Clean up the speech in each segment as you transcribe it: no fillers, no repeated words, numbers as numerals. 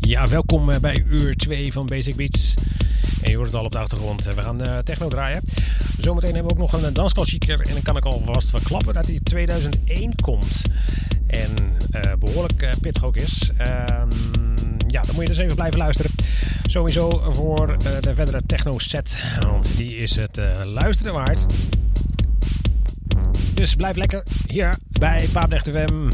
Ja, welkom bij uur 2 van Basic Beats. En je hoort het al op de achtergrond. We gaan techno draaien. Zometeen hebben we ook nog een dansklassieker. En dan kan ik alvast verklappen dat die 2001 komt. En behoorlijk pittig ook is. Ja, dan moet je dus even blijven luisteren. Sowieso voor de verdere techno set. Want die is het luisteren waard. Dus blijf lekker hier bij Papendrecht FM.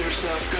yourself go.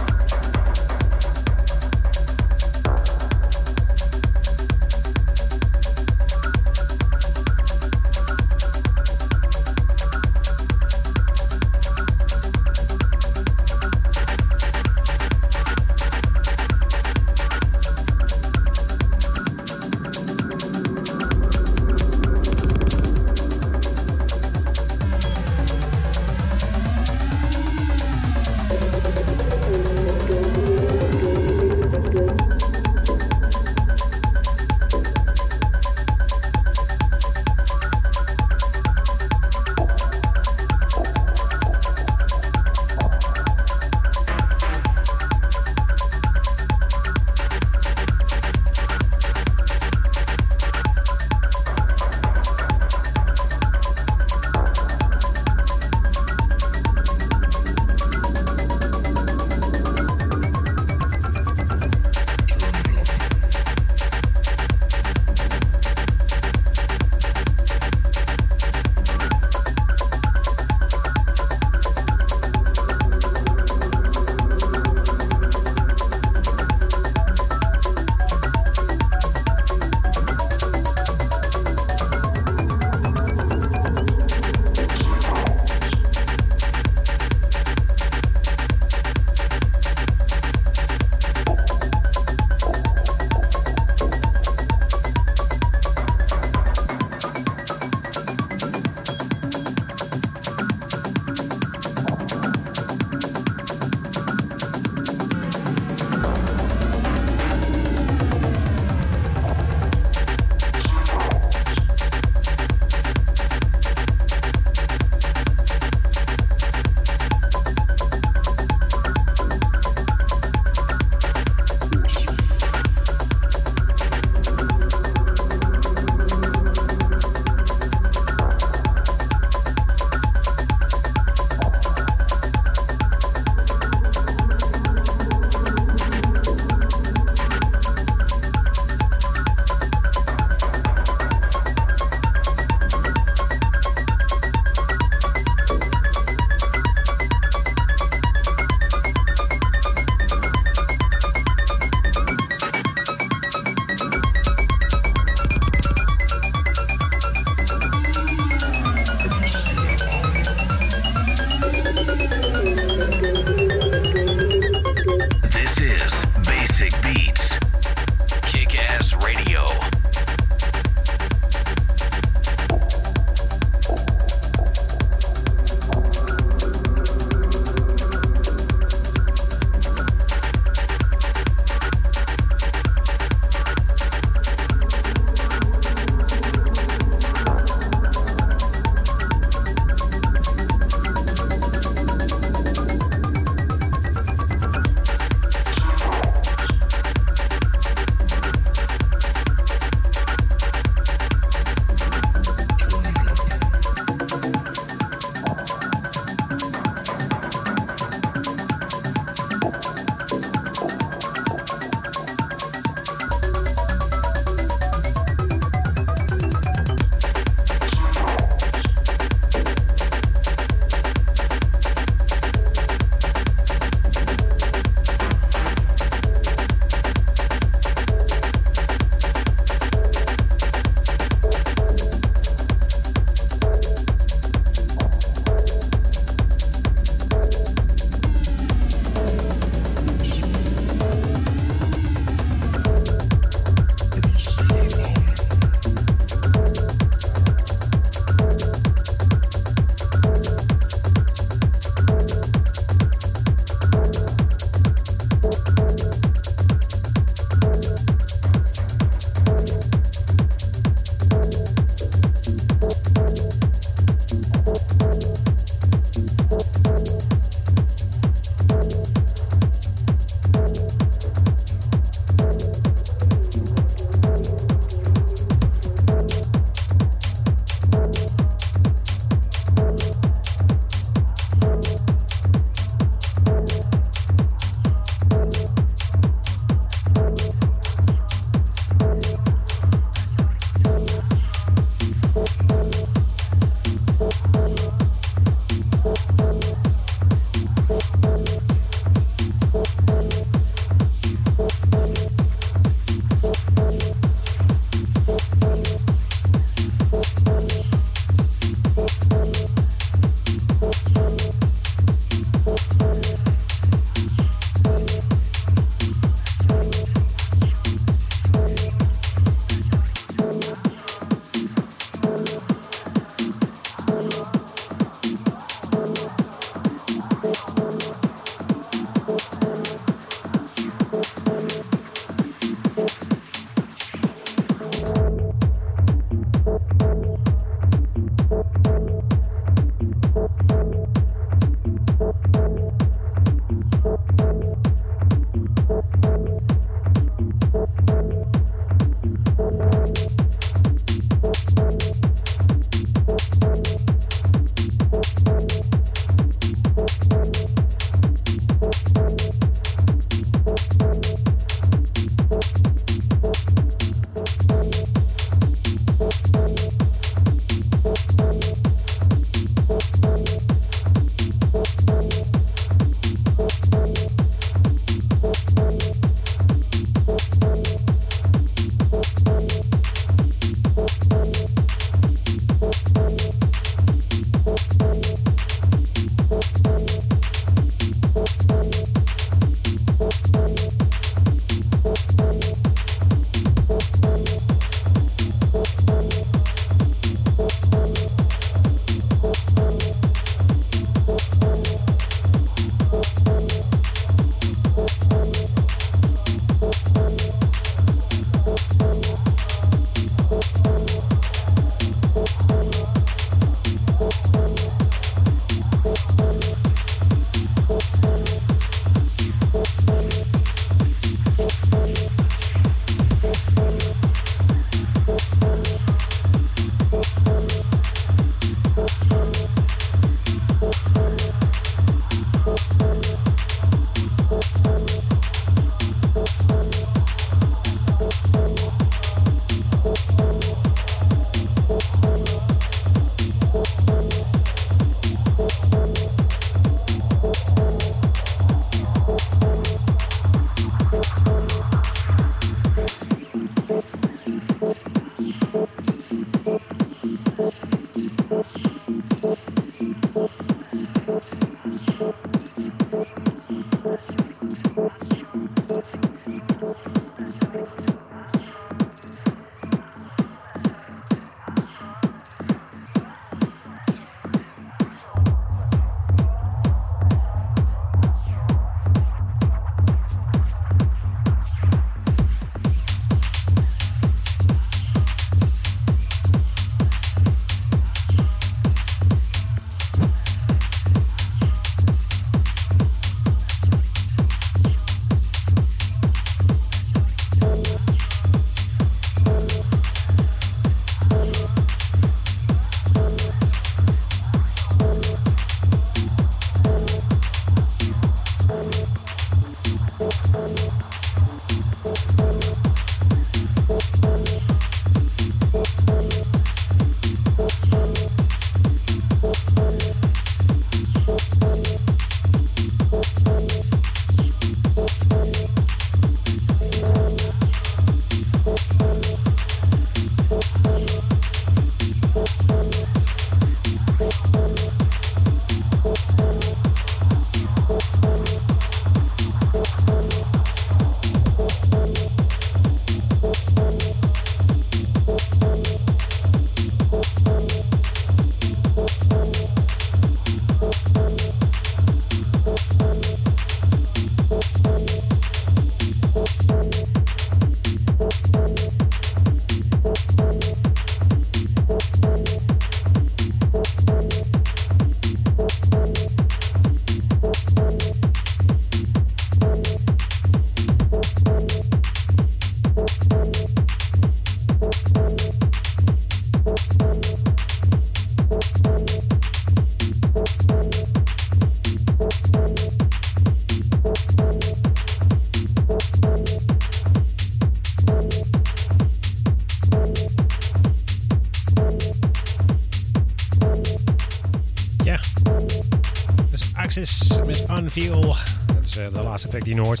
Texas met Unfeel. Dat is de laatste track die je hoort.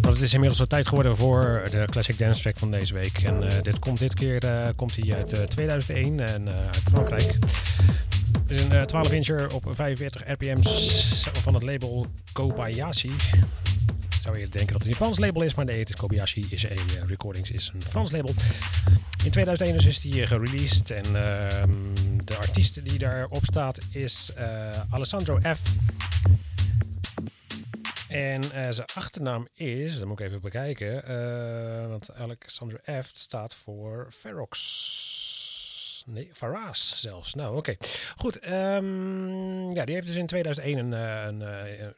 Want het is inmiddels wel tijd geworden voor de Classic Dance Track van deze week. En dit keer komt hij uit 2001 en uit Frankrijk. Het is een 12-incher op 45 RPM's van het label Kobayashi. Zou je denken dat het een Japans label is, maar nee, het is Kobayashi ICE Recordings is een Frans label. In 2001 dus is die gereleased en de artiest die daarop staat is Alessandro F. En zijn achternaam is, dat moet ik even bekijken, want Alessandro F staat voor Faraz zelfs. Nou, oké. Goed. Ja, die heeft dus in 2001 een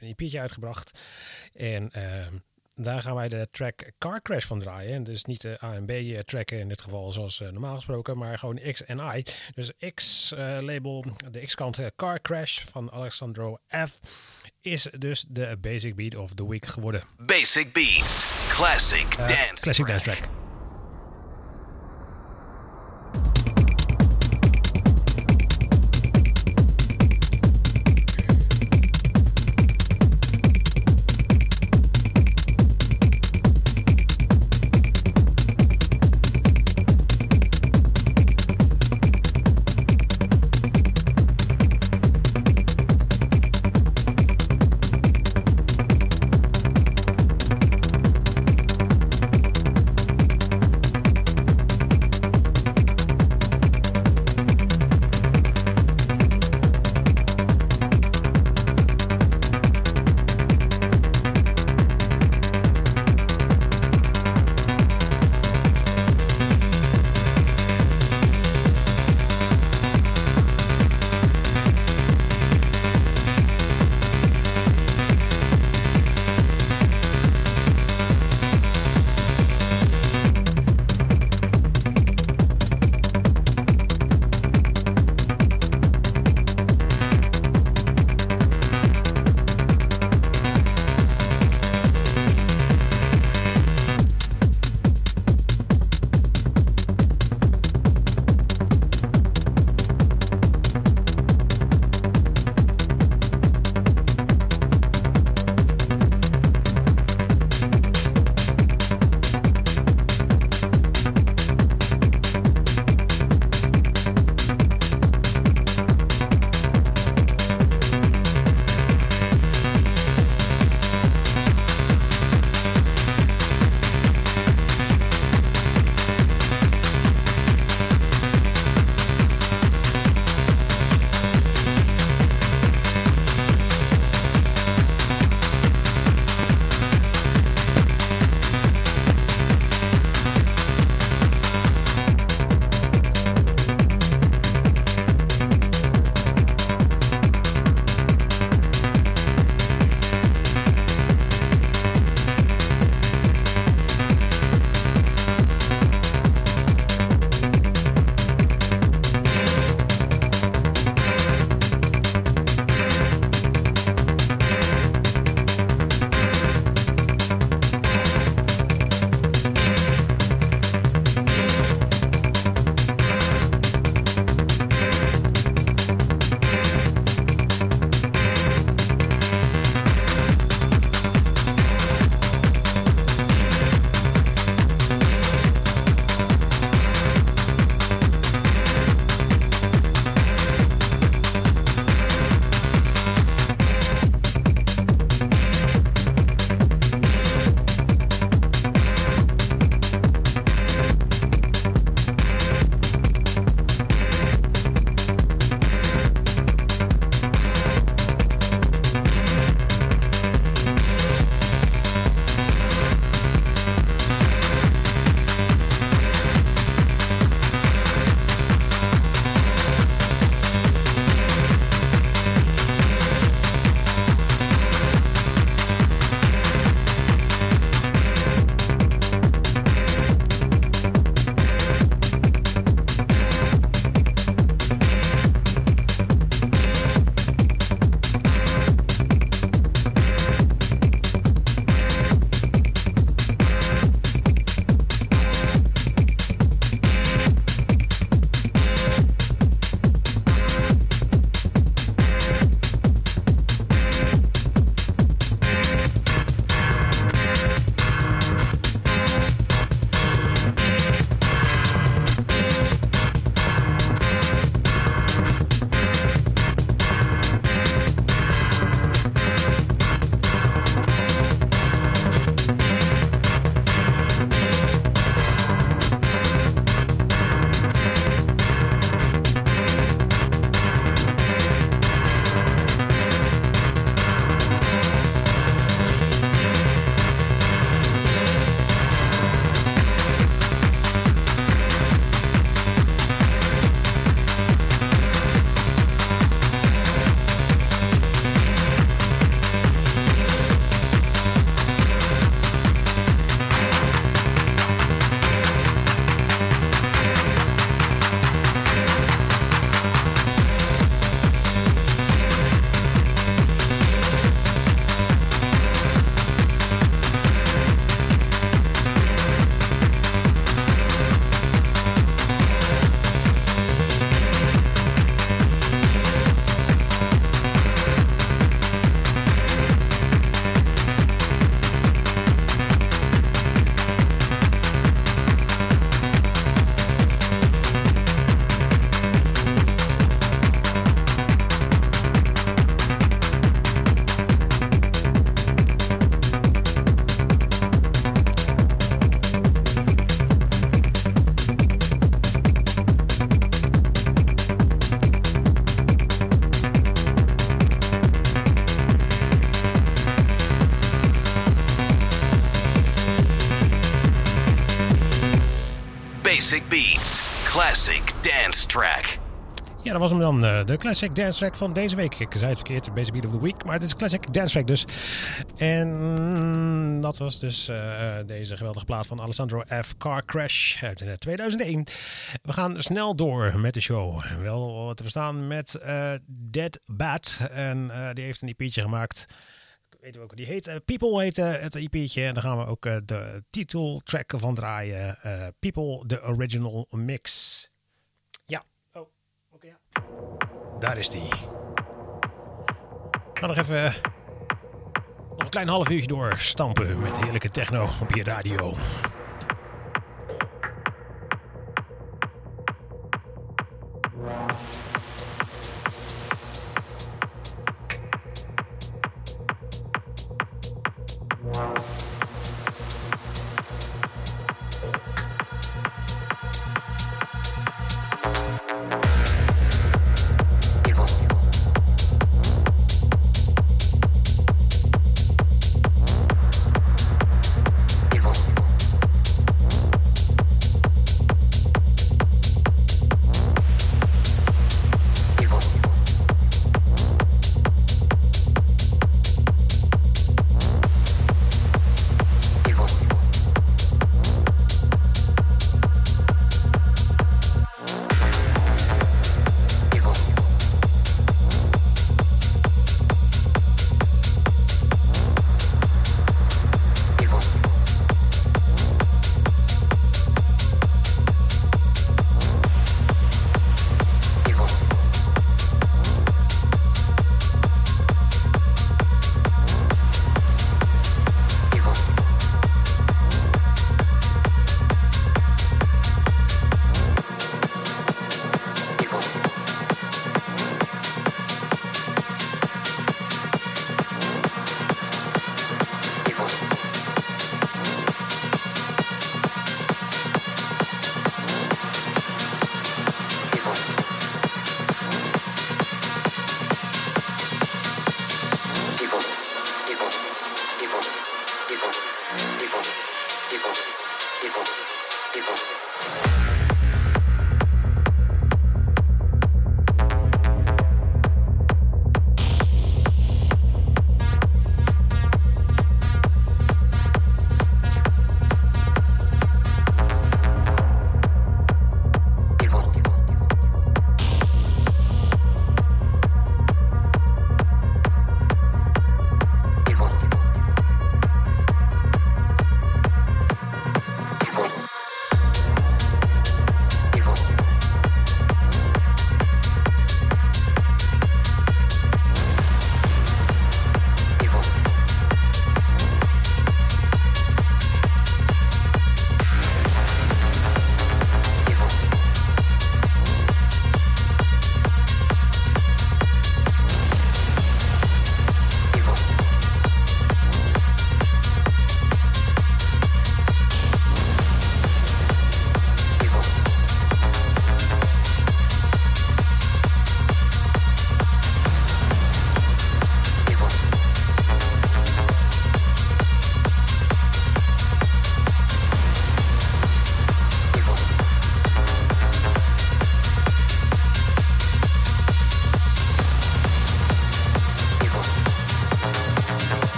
EP'tje uitgebracht. En daar gaan wij de track Car Crash van draaien. En dus niet de A en B tracken in dit geval zoals normaal gesproken, maar gewoon X en I. Dus X-label, de X-kant Car Crash van Alessandro F. is dus de Basic Beat of the Week geworden. Basic Beats, Classic Dance Track. Classic Beats, Classic Dance Track. Ja, dat was hem dan, de Classic Dance Track van deze week. Ik zei het verkeerd, Basic Beat of the Week, maar het is Classic Dance Track dus. En dat was dus deze geweldige plaat van Alessandro F, Car Crash uit 2001. We gaan snel door met de show. Wel te verstaan met Dead Bad. En die heeft een EP'tje gemaakt. Weet ook, die heet People, heet het EP'tje. En daar gaan we ook de titeltrack van draaien. People, the original mix. Ja, oh, oké, ja. Daar is die. Ga nog even nog een klein half uurtje door stampen met heerlijke techno op je radio.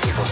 People.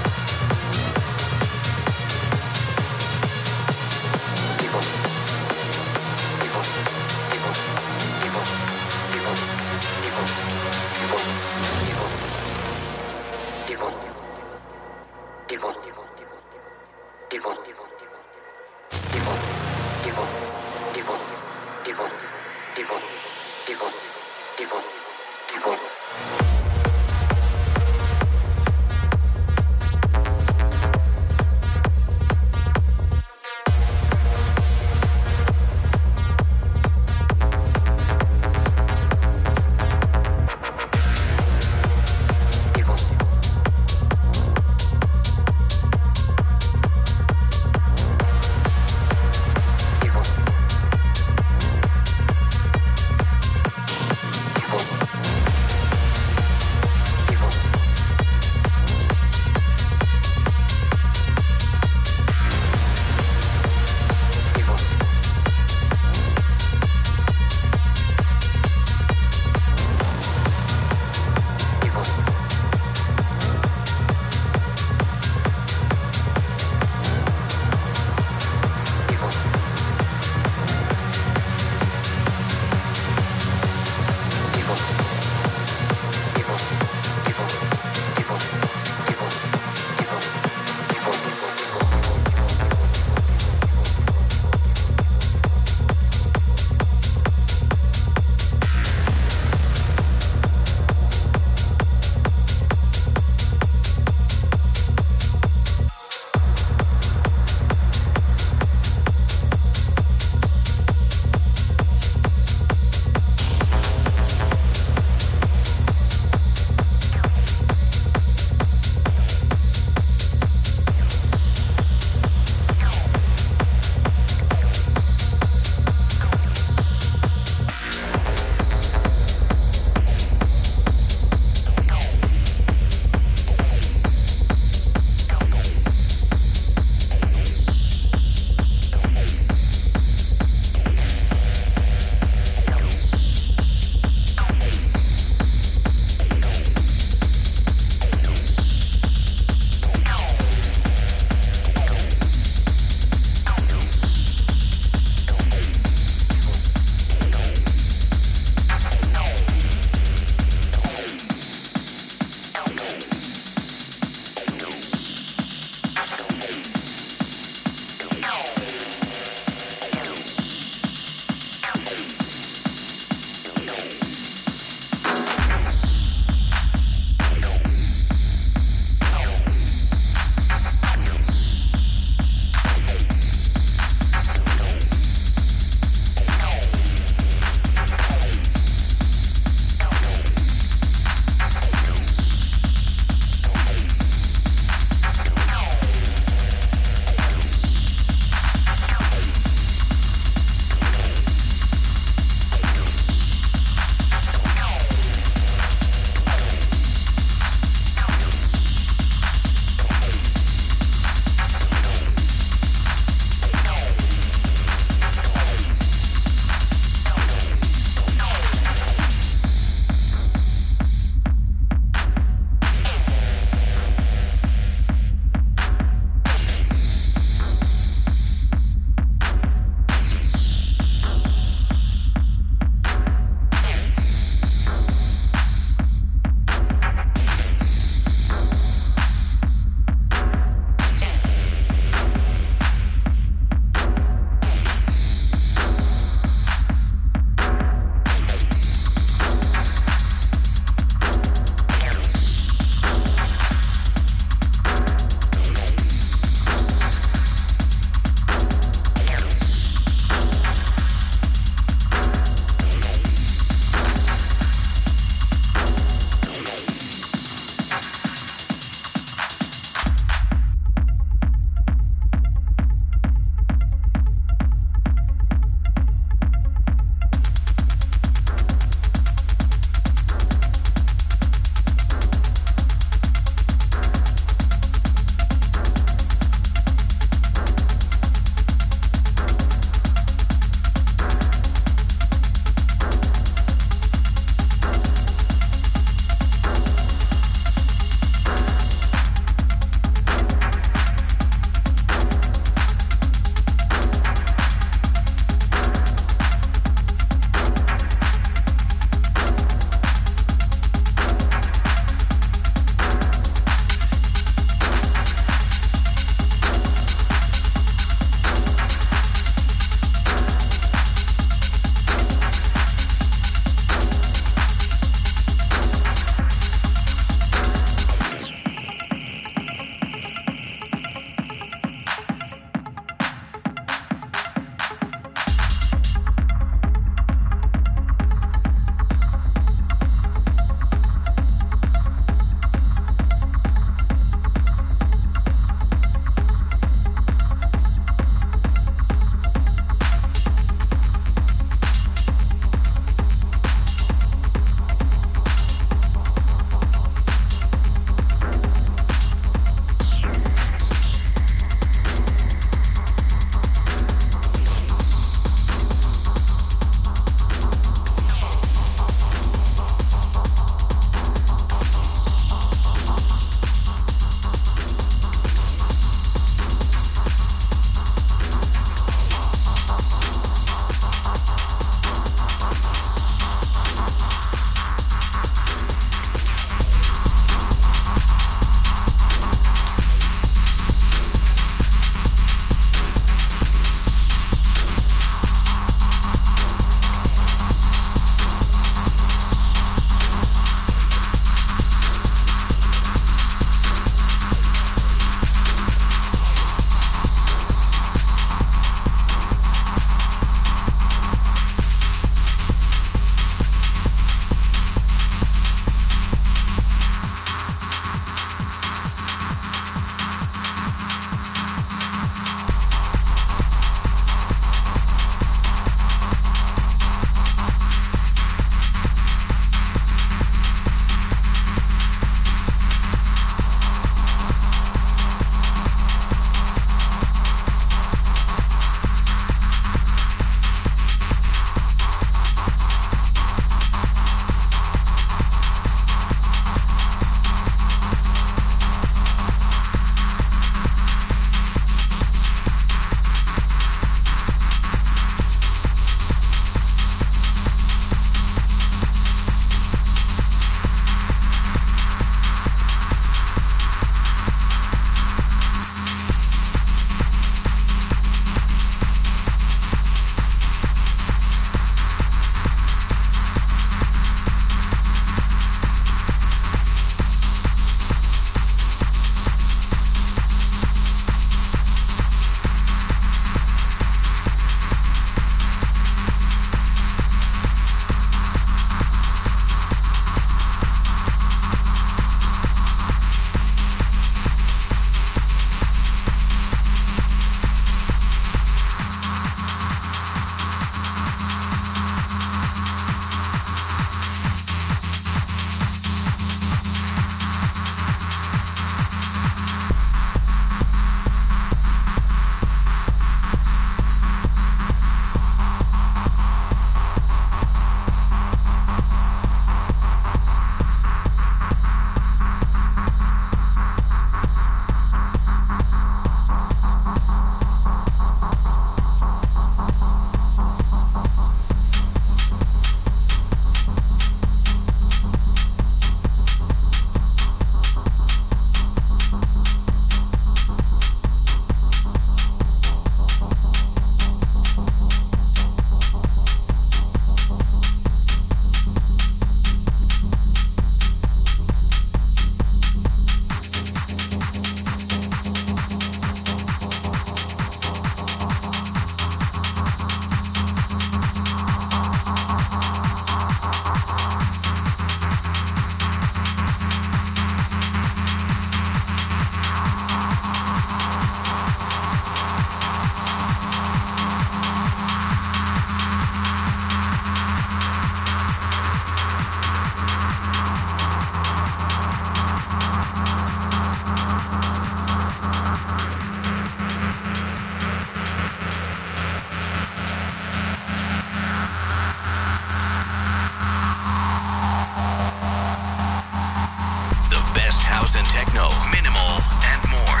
house and techno, minimal and more.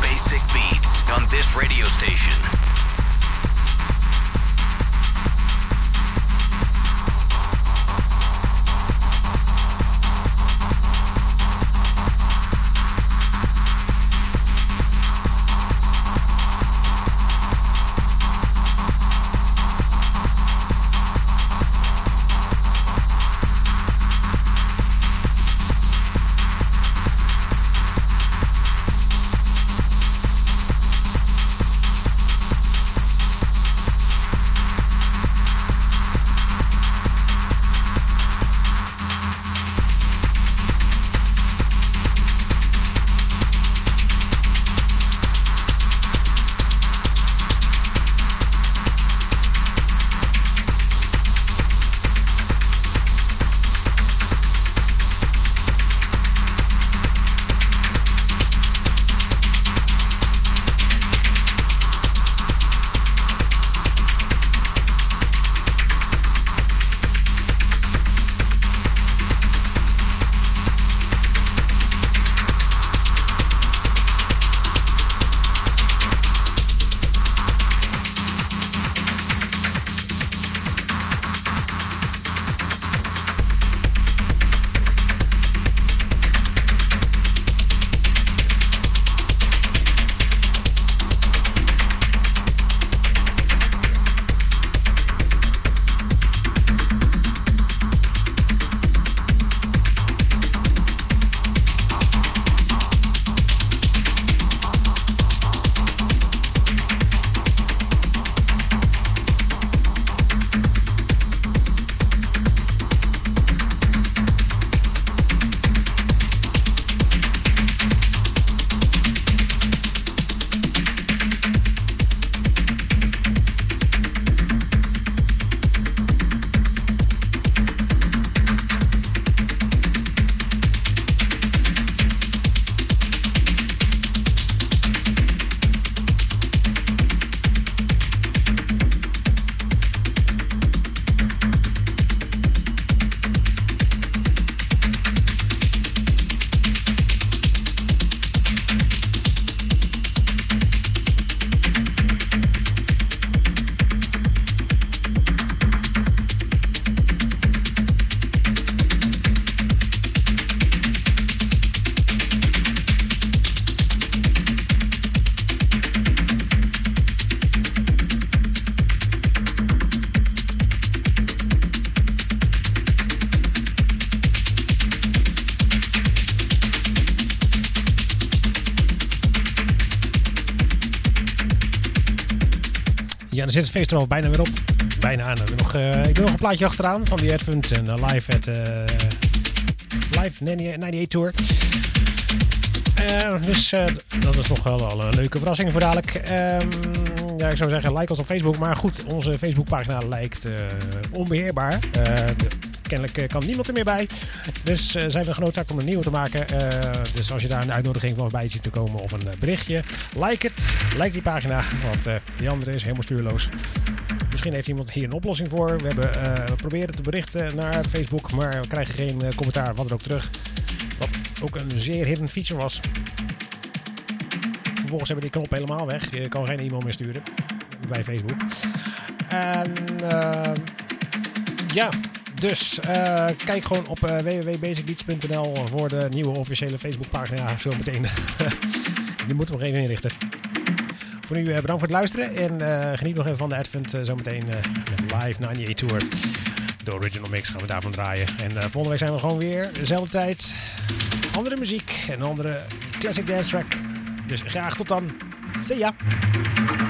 Basic Beats on this radio station. Dan zit het feest er al bijna weer op. Bijna. Ik doe nog een plaatje achteraan van die Headphones en live at live 98 Tour. Dus dat is nog wel een leuke verrassing voor dadelijk. Ja, ik zou zeggen, like ons op Facebook. Maar goed, onze Facebookpagina lijkt onbeheerbaar. Kennelijk kan niemand er meer bij. Dus zijn we genoodzaakt om een nieuwe te maken. Dus als je daar een uitnodiging van bij ziet te komen of een berichtje, like het. Like die pagina, want die andere is helemaal stuurloos. Misschien heeft iemand hier een oplossing voor. We proberen te berichten naar Facebook, maar we krijgen geen commentaar of wat er ook terug. Wat ook een zeer hidden feature was. Vervolgens hebben we die knop helemaal weg. Je kan geen e-mail meer sturen bij Facebook. En ja... Dus kijk gewoon op www.basicbeats.nl voor de nieuwe officiële Facebookpagina zo meteen. Die moeten we nog even inrichten. Voor nu bedankt voor het luisteren. En geniet nog even van de advent zo meteen met Live 98 Tour. De Original Mix gaan we daarvan draaien. En volgende week zijn we gewoon weer. Dezelfde tijd. Andere muziek. En een andere classic dance track. Dus graag tot dan. See ya.